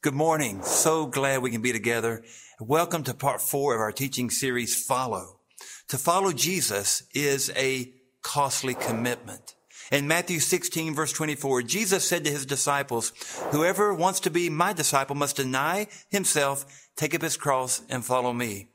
Good morning. So glad we can be together. Welcome to part 4 of our teaching series, Follow. To follow Jesus is a costly commitment. In Matthew 16, verse 24, Jesus said to his disciples, "Whoever wants to be my disciple must deny himself, take up his cross, and follow me."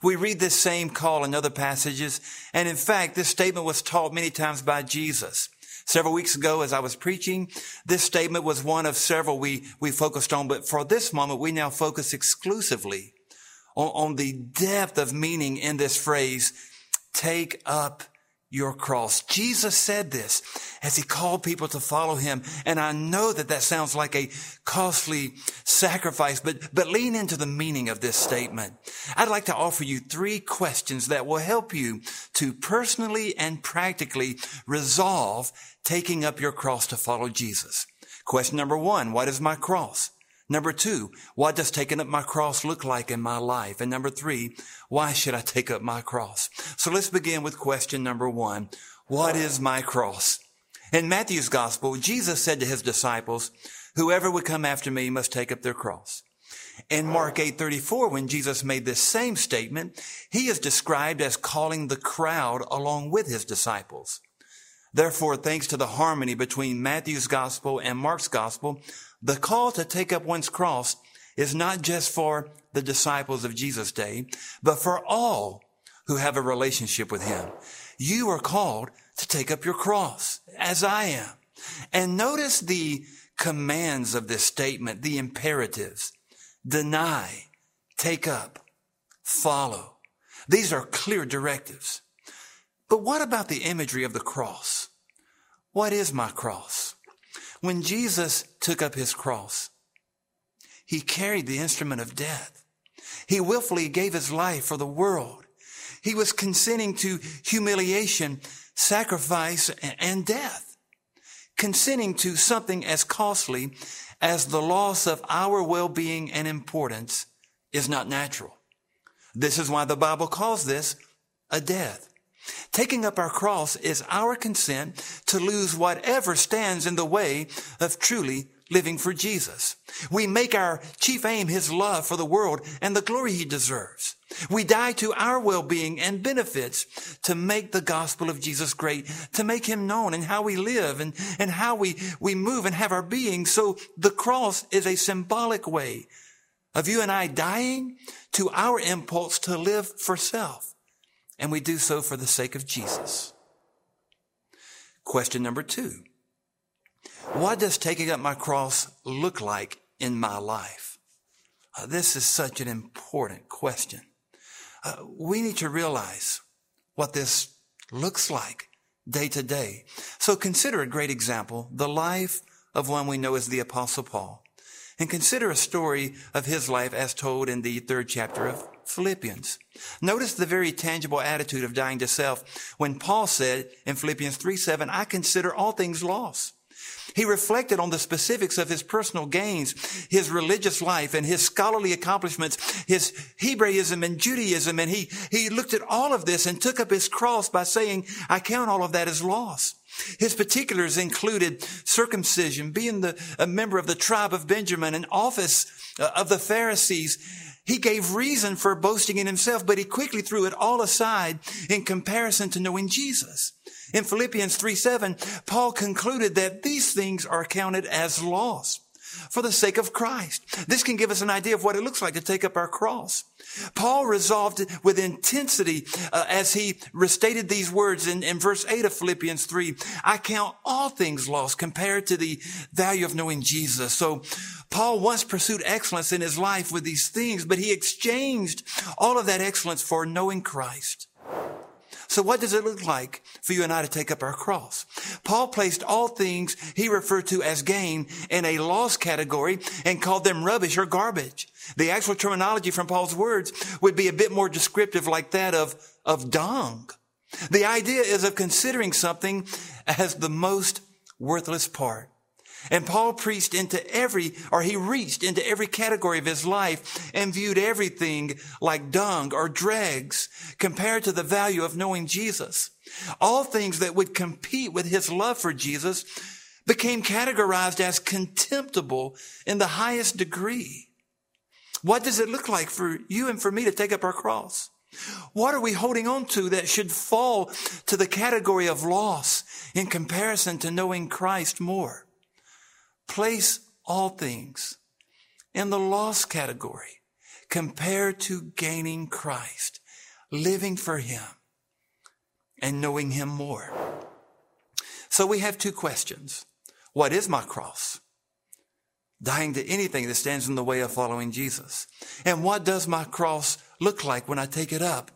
We read this same call in other passages, and in fact, this statement was taught many times by Jesus. Several weeks ago, as I was preaching, this statement was one of several we focused on, but for this moment, we now focus exclusively on the depth of meaning in this phrase, take up your cross. Jesus said this as he called people to follow him. And I know that sounds like a costly sacrifice, but lean into the meaning of this statement. I'd like to offer you 3 questions that will help you to personally and practically resolve taking up your cross to follow Jesus. Question number 1, what is my cross? Number 2, what does taking up my cross look like in my life? And number 3, why should I take up my cross? So let's begin with question number 1. What is my cross? In Matthew's gospel, Jesus said to his disciples, "Whoever would come after me must take up their cross." In Mark 8:34, when Jesus made this same statement, he is described as calling the crowd along with his disciples. Therefore, thanks to the harmony between Matthew's gospel and Mark's gospel, the call to take up one's cross is not just for the disciples of Jesus' day, but for all who have a relationship with him. You are called to take up your cross, as I am. And notice the commands of this statement, the imperatives. Deny, take up, follow. These are clear directives. But what about the imagery of the cross? What is my cross? When Jesus took up his cross, he carried the instrument of death. He willfully gave his life for the world. He was consenting to humiliation, sacrifice, and death. Consenting to something as costly as the loss of our well-being and importance is not natural. This is why the Bible calls this a death. Taking up our cross is our consent to lose whatever stands in the way of truly living for Jesus. We make our chief aim his love for the world and the glory he deserves. We die to our well-being and benefits to make the gospel of Jesus great, to make him known in how we live and how we move and have our being. So the cross is a symbolic way of you and I dying to our impulse to live for self. And we do so for the sake of Jesus. Question number 2. What does taking up my cross look like in my life? This is such an important question. We need to realize what this looks like day to day. So consider a great example, the life of one we know as the Apostle Paul. And consider a story of his life as told in the 3rd chapter of Philippians. Notice the very tangible attitude of dying to self when Paul said in Philippians 3:7, "I consider all things loss." He reflected on the specifics of his personal gains, his religious life and his scholarly accomplishments, his Hebraism and Judaism. And he looked at all of this and took up his cross by saying, "I count all of that as loss." His particulars included circumcision, being a member of the tribe of Benjamin, an office of the Pharisees. He gave reason for boasting in himself, but he quickly threw it all aside in comparison to knowing Jesus. In Philippians 3:7, Paul concluded that these things are counted as loss for the sake of Christ. This can give us an idea of what it looks like to take up our cross. Paul resolved with intensity as he restated these words in verse 8 of Philippians 3. "I count all things lost compared to the value of knowing Jesus." So Paul once pursued excellence in his life with these things, but he exchanged all of that excellence for knowing Christ. So what does it look like for you and I to take up our cross? Paul placed all things he referred to as gain in a loss category and called them rubbish or garbage. The actual terminology from Paul's words would be a bit more descriptive, like that of dung. The idea is of considering something as the most worthless part. And Paul he reached into every category of his life and viewed everything like dung or dregs compared to the value of knowing Jesus. All things that would compete with his love for Jesus became categorized as contemptible in the highest degree. What does it look like for you and for me to take up our cross? What are we holding on to that should fall to the category of loss in comparison to knowing Christ more? Place all things in the loss category compared to gaining Christ, living for him, and knowing him more. So we have two questions. What is my cross? Dying to anything that stands in the way of following Jesus. And what does my cross look like when I take it up?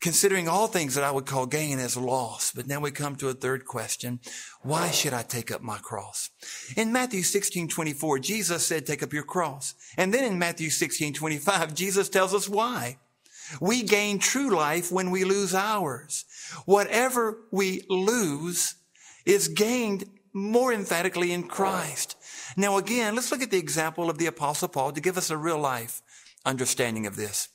Considering all things that I would call gain as loss. But now we come to a third question. Why should I take up my cross? In Matthew 16:24, Jesus said, take up your cross. And then in Matthew 16:25, Jesus tells us why. We gain true life when we lose ours. Whatever we lose is gained more emphatically in Christ. Now again, let's look at the example of the Apostle Paul to give us a real life understanding of this.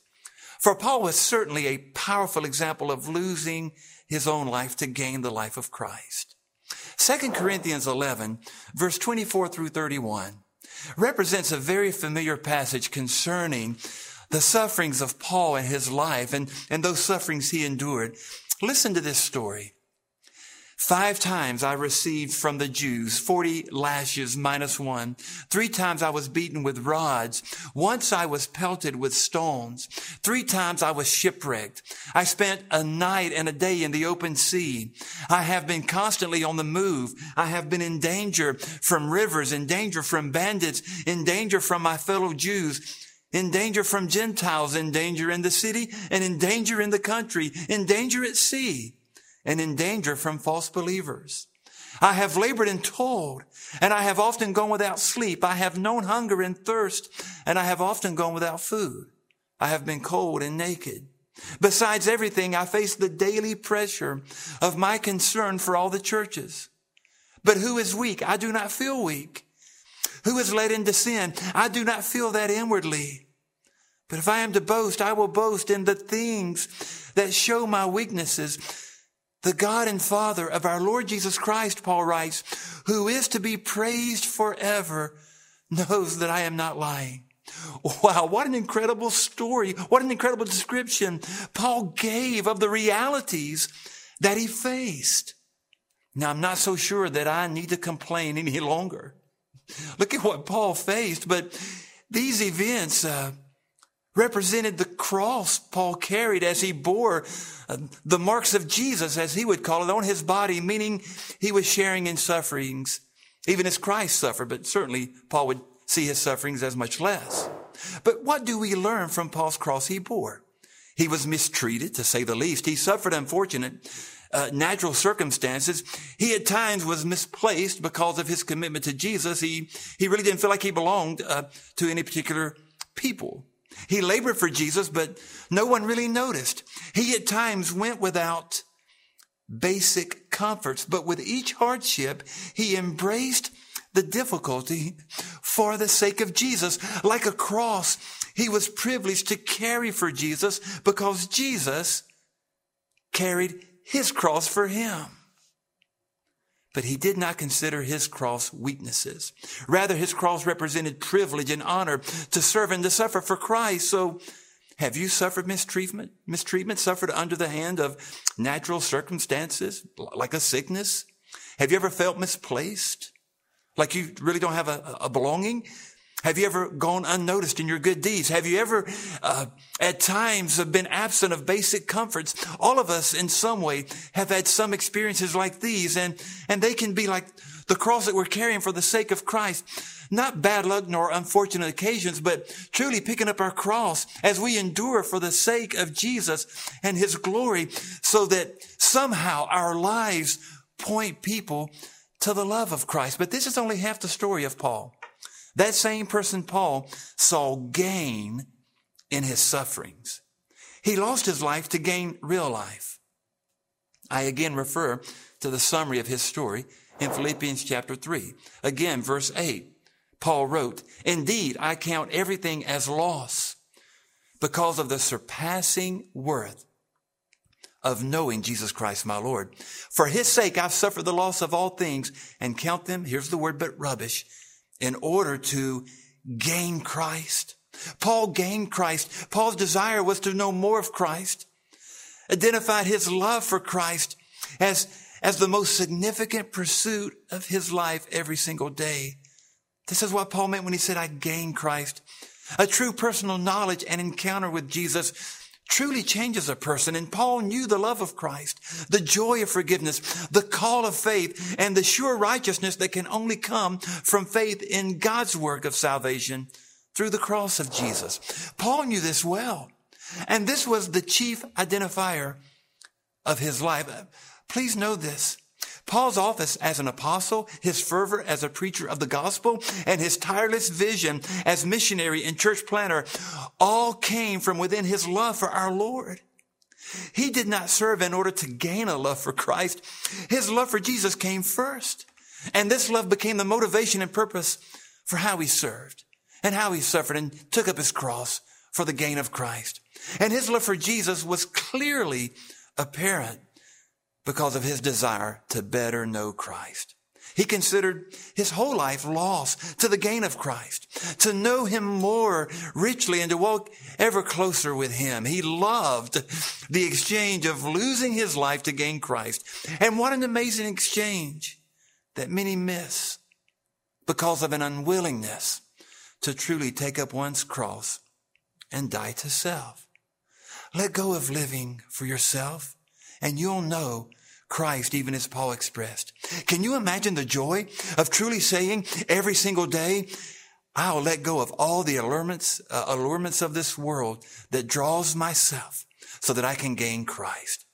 For Paul was certainly a powerful example of losing his own life to gain the life of Christ. 2 Corinthians 11, verse 24 through 31, represents a very familiar passage concerning the sufferings of Paul in his life and those sufferings he endured. Listen to this story. 5 times I received from the Jews 40 lashes minus 1. 3 times I was beaten with rods. Once I was pelted with stones. 3 times I was shipwrecked. I spent a night and a day in the open sea. I have been constantly on the move. I have been in danger from rivers, in danger from bandits, in danger from my fellow Jews, in danger from Gentiles, in danger in the city, and in danger in the country, in danger at sea, and in danger from false believers. I have labored and toiled, and I have often gone without sleep. I have known hunger and thirst, and I have often gone without food. I have been cold and naked. Besides everything, I face the daily pressure of my concern for all the churches. But who is weak? I do not feel weak. Who is led into sin? I do not feel that inwardly. But if I am to boast, I will boast in the things that show my weaknesses. The God and Father of our Lord Jesus Christ, Paul writes, who is to be praised forever, knows that I am not lying. Wow, what an incredible story. What an incredible description Paul gave of the realities that he faced. Now, I'm not so sure that I need to complain any longer. Look at what Paul faced, but these events represented the cross Paul carried as he bore the marks of Jesus, as he would call it, on his body, meaning he was sharing in sufferings, even as Christ suffered, but certainly Paul would see his sufferings as much less. But what do we learn from Paul's cross he bore? He was mistreated, to say the least. He suffered unfortunate natural circumstances. He at times was misplaced because of his commitment to Jesus. He really didn't feel like he belonged to any particular people. He labored for Jesus, but no one really noticed. He at times went without basic comforts, but with each hardship, he embraced the difficulty for the sake of Jesus. Like a cross, he was privileged to carry for Jesus because Jesus carried his cross for him. But he did not consider his cross weaknesses. Rather, his cross represented privilege and honor to serve and to suffer for Christ. So have you suffered mistreatment, suffered under the hand of natural circumstances, like a sickness? Have you ever felt misplaced, like you really don't have a belonging? Have you ever gone unnoticed in your good deeds? Have you ever, at times, have been absent of basic comforts? All of us, in some way, have had some experiences like these, and they can be like the cross that we're carrying for the sake of Christ. Not bad luck nor unfortunate occasions, but truly picking up our cross as we endure for the sake of Jesus and his glory, so that somehow our lives point people to the love of Christ. But this is only half the story of Paul. That same person, Paul, saw gain in his sufferings. He lost his life to gain real life. I again refer to the summary of his story in Philippians chapter 3. Again, verse 8, Paul wrote, "Indeed, I count everything as loss because of the surpassing worth of knowing Jesus Christ, my Lord. For his sake, I've suffered the loss of all things and count them, here's the word, but rubbish, in order to gain Christ. Paul gained Christ. Paul's desire was to know more of Christ, identified his love for Christ as the most significant pursuit of his life every single day. This is what Paul meant when he said, I gained Christ. A true personal knowledge and encounter with Jesus truly changes a person. And Paul knew the love of Christ, the joy of forgiveness, the call of faith, and the sure righteousness that can only come from faith in God's work of salvation through the cross of Jesus. Paul knew this well. And this was the chief identifier of his life. Please know this. Paul's office as an apostle, his fervor as a preacher of the gospel, and his tireless vision as missionary and church planner all came from within his love for our Lord. He did not serve in order to gain a love for Christ. His love for Jesus came first. And this love became the motivation and purpose for how he served and how he suffered and took up his cross for the gain of Christ. And his love for Jesus was clearly apparent because of his desire to better know Christ. He considered his whole life lost to the gain of Christ, to know him more richly and to walk ever closer with him. He loved the exchange of losing his life to gain Christ. And what an amazing exchange that many miss because of an unwillingness to truly take up one's cross and die to self. Let go of living for yourself, and you'll know Christ, even as Paul expressed. Can you imagine the joy of truly saying every single day, I'll let go of all the allurements of this world that draws myself so that I can gain Christ.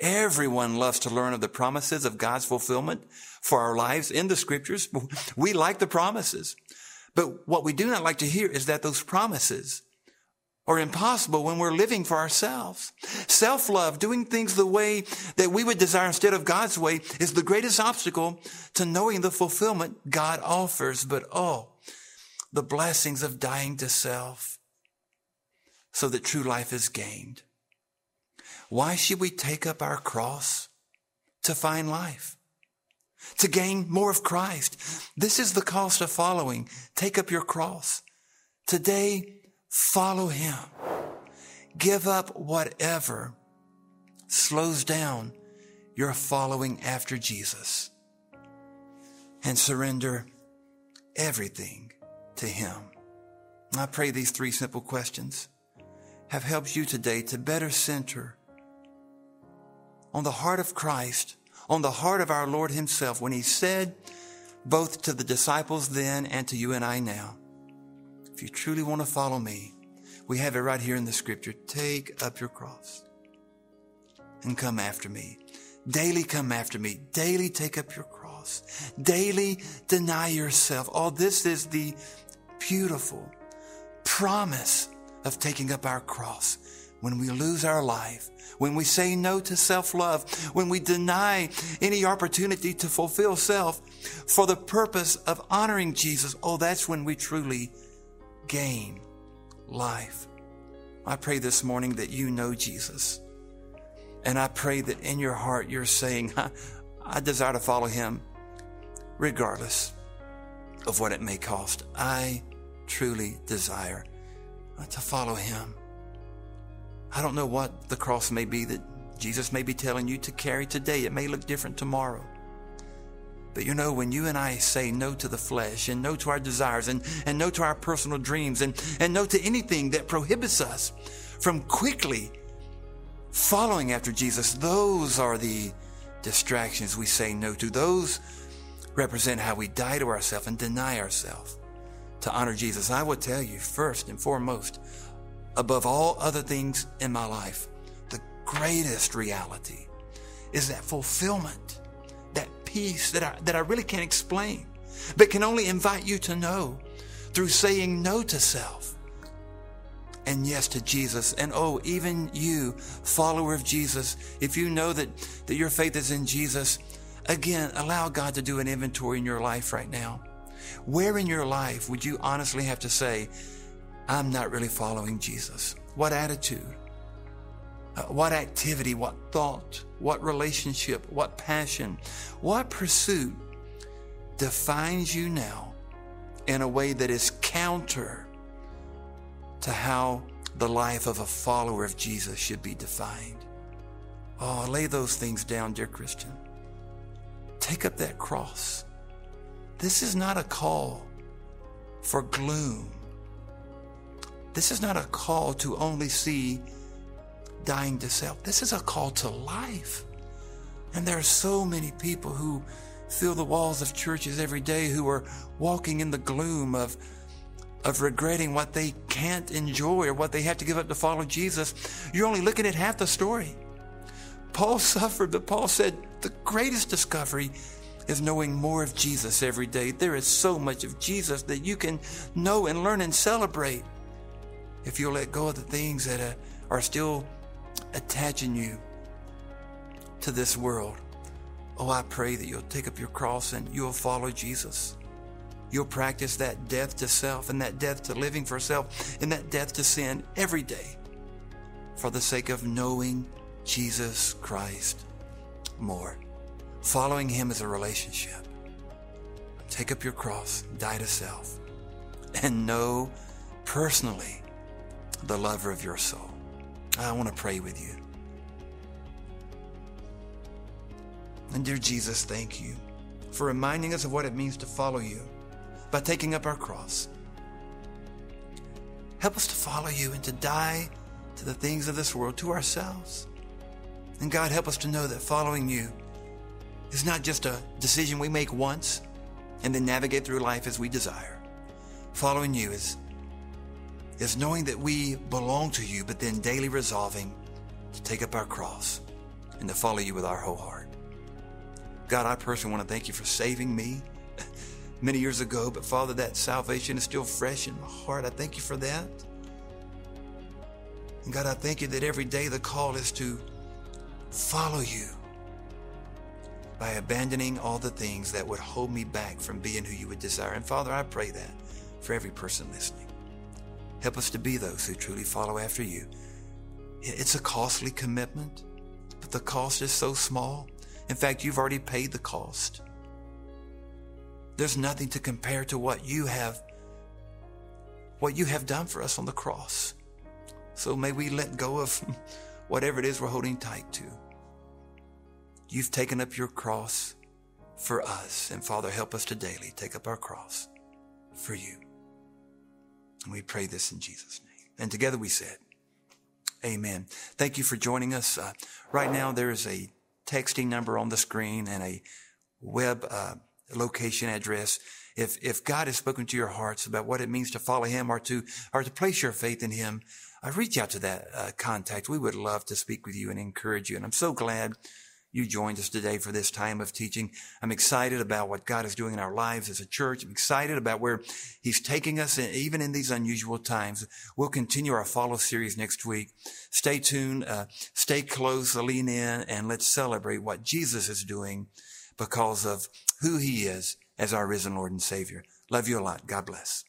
Everyone loves to learn of the promises of God's fulfillment for our lives in the scriptures. We like the promises, but what we do not like to hear is that those promises or impossible when we're living for ourselves. Self-love, doing things the way that we would desire instead of God's way, is the greatest obstacle to knowing the fulfillment God offers. But oh, the blessings of dying to self so that true life is gained. Why should we take up our cross? To find life, to gain more of Christ. This is the cost of following. Take up your cross. Today, follow him. Give up whatever slows down your following after Jesus and surrender everything to him. I pray these three simple questions have helped you today to better center on the heart of Christ, on the heart of our Lord himself, when he said both to the disciples then and to you and I now, if you truly want to follow me, we have it right here in the scripture. Take up your cross and come after me. Daily come after me. Daily take up your cross. Daily deny yourself. Oh, this is the beautiful promise of taking up our cross. When we lose our life, when we say no to self-love, when we deny any opportunity to fulfill self for the purpose of honoring Jesus, oh, that's when we truly gain life. I pray this morning that you know Jesus. And I pray that in your heart you're saying, I desire to follow him regardless of what it may cost. I truly desire to follow him. I don't know what the cross may be that Jesus may be telling you to carry today. It may look different tomorrow. But you know, when you and I say no to the flesh and no to our desires and no to our personal dreams and no to anything that prohibits us from quickly following after Jesus, those are the distractions we say no to. Those represent how we die to ourselves and deny ourselves to honor Jesus. I will tell you first and foremost, above all other things in my life, the greatest reality is that fulfillment, that peace that I really can't explain, but can only invite you to know through saying no to self and yes to Jesus. And oh, even you, follower of Jesus, if you know that your faith is in Jesus, again, allow God to do an inventory in your life right now. Where in your life would you honestly have to say, I'm not really following Jesus? What attitude? what activity, what thought, what relationship, what passion, what pursuit defines you now in a way that is counter to how the life of a follower of Jesus should be defined. Oh, lay those things down, dear Christian. Take up that cross. This is not a call for gloom. This is not a call to only see dying to self. This is a call to life. And there are so many people who fill the walls of churches every day who are walking in the gloom of regretting what they can't enjoy or what they have to give up to follow Jesus. You're only looking at half the story. Paul suffered, but Paul said the greatest discovery is knowing more of Jesus every day. There is so much of Jesus that you can know and learn and celebrate if you'll let go of the things that are still attaching you to this world. Oh, I pray that you'll take up your cross and you'll follow Jesus. You'll practice that death to self and that death to living for self and that death to sin every day for the sake of knowing Jesus Christ more. Following him is a relationship. Take up your cross, die to self, and know personally the lover of your soul. I want to pray with you. And dear Jesus, thank you for reminding us of what it means to follow you by taking up our cross. Help us to follow you and to die to the things of this world, to ourselves. And God, help us to know that following you is not just a decision we make once and then navigate through life as we desire. Following you is knowing that we belong to you, but then daily resolving to take up our cross and to follow you with our whole heart. God, I personally want to thank you for saving me many years ago, but Father, that salvation is still fresh in my heart. I thank you for that. And God, I thank you that every day the call is to follow you by abandoning all the things that would hold me back from being who you would desire. And Father, I pray that for every person listening. Help us to be those who truly follow after you. It's a costly commitment, but the cost is so small. In fact, you've already paid the cost. There's nothing to compare to what you have done for us on the cross. So may we let go of whatever it is we're holding tight to. You've taken up your cross for us. And Father, help us to daily take up our cross for you. And we pray this in Jesus' name. And together we said, amen. Thank you for joining us. Right now, there is a texting number on the screen and a web location address. If God has spoken to your hearts about what it means to follow him or to place your faith in him, reach out to that contact. We would love to speak with you and encourage you. And I'm so glad you joined us today for this time of teaching. I'm excited about what God is doing in our lives as a church. I'm excited about where he's taking us, and even in these unusual times. We'll continue our follow series next week. Stay tuned, stay close, lean in, and let's celebrate what Jesus is doing because of who he is as our risen Lord and Savior. Love you a lot. God bless.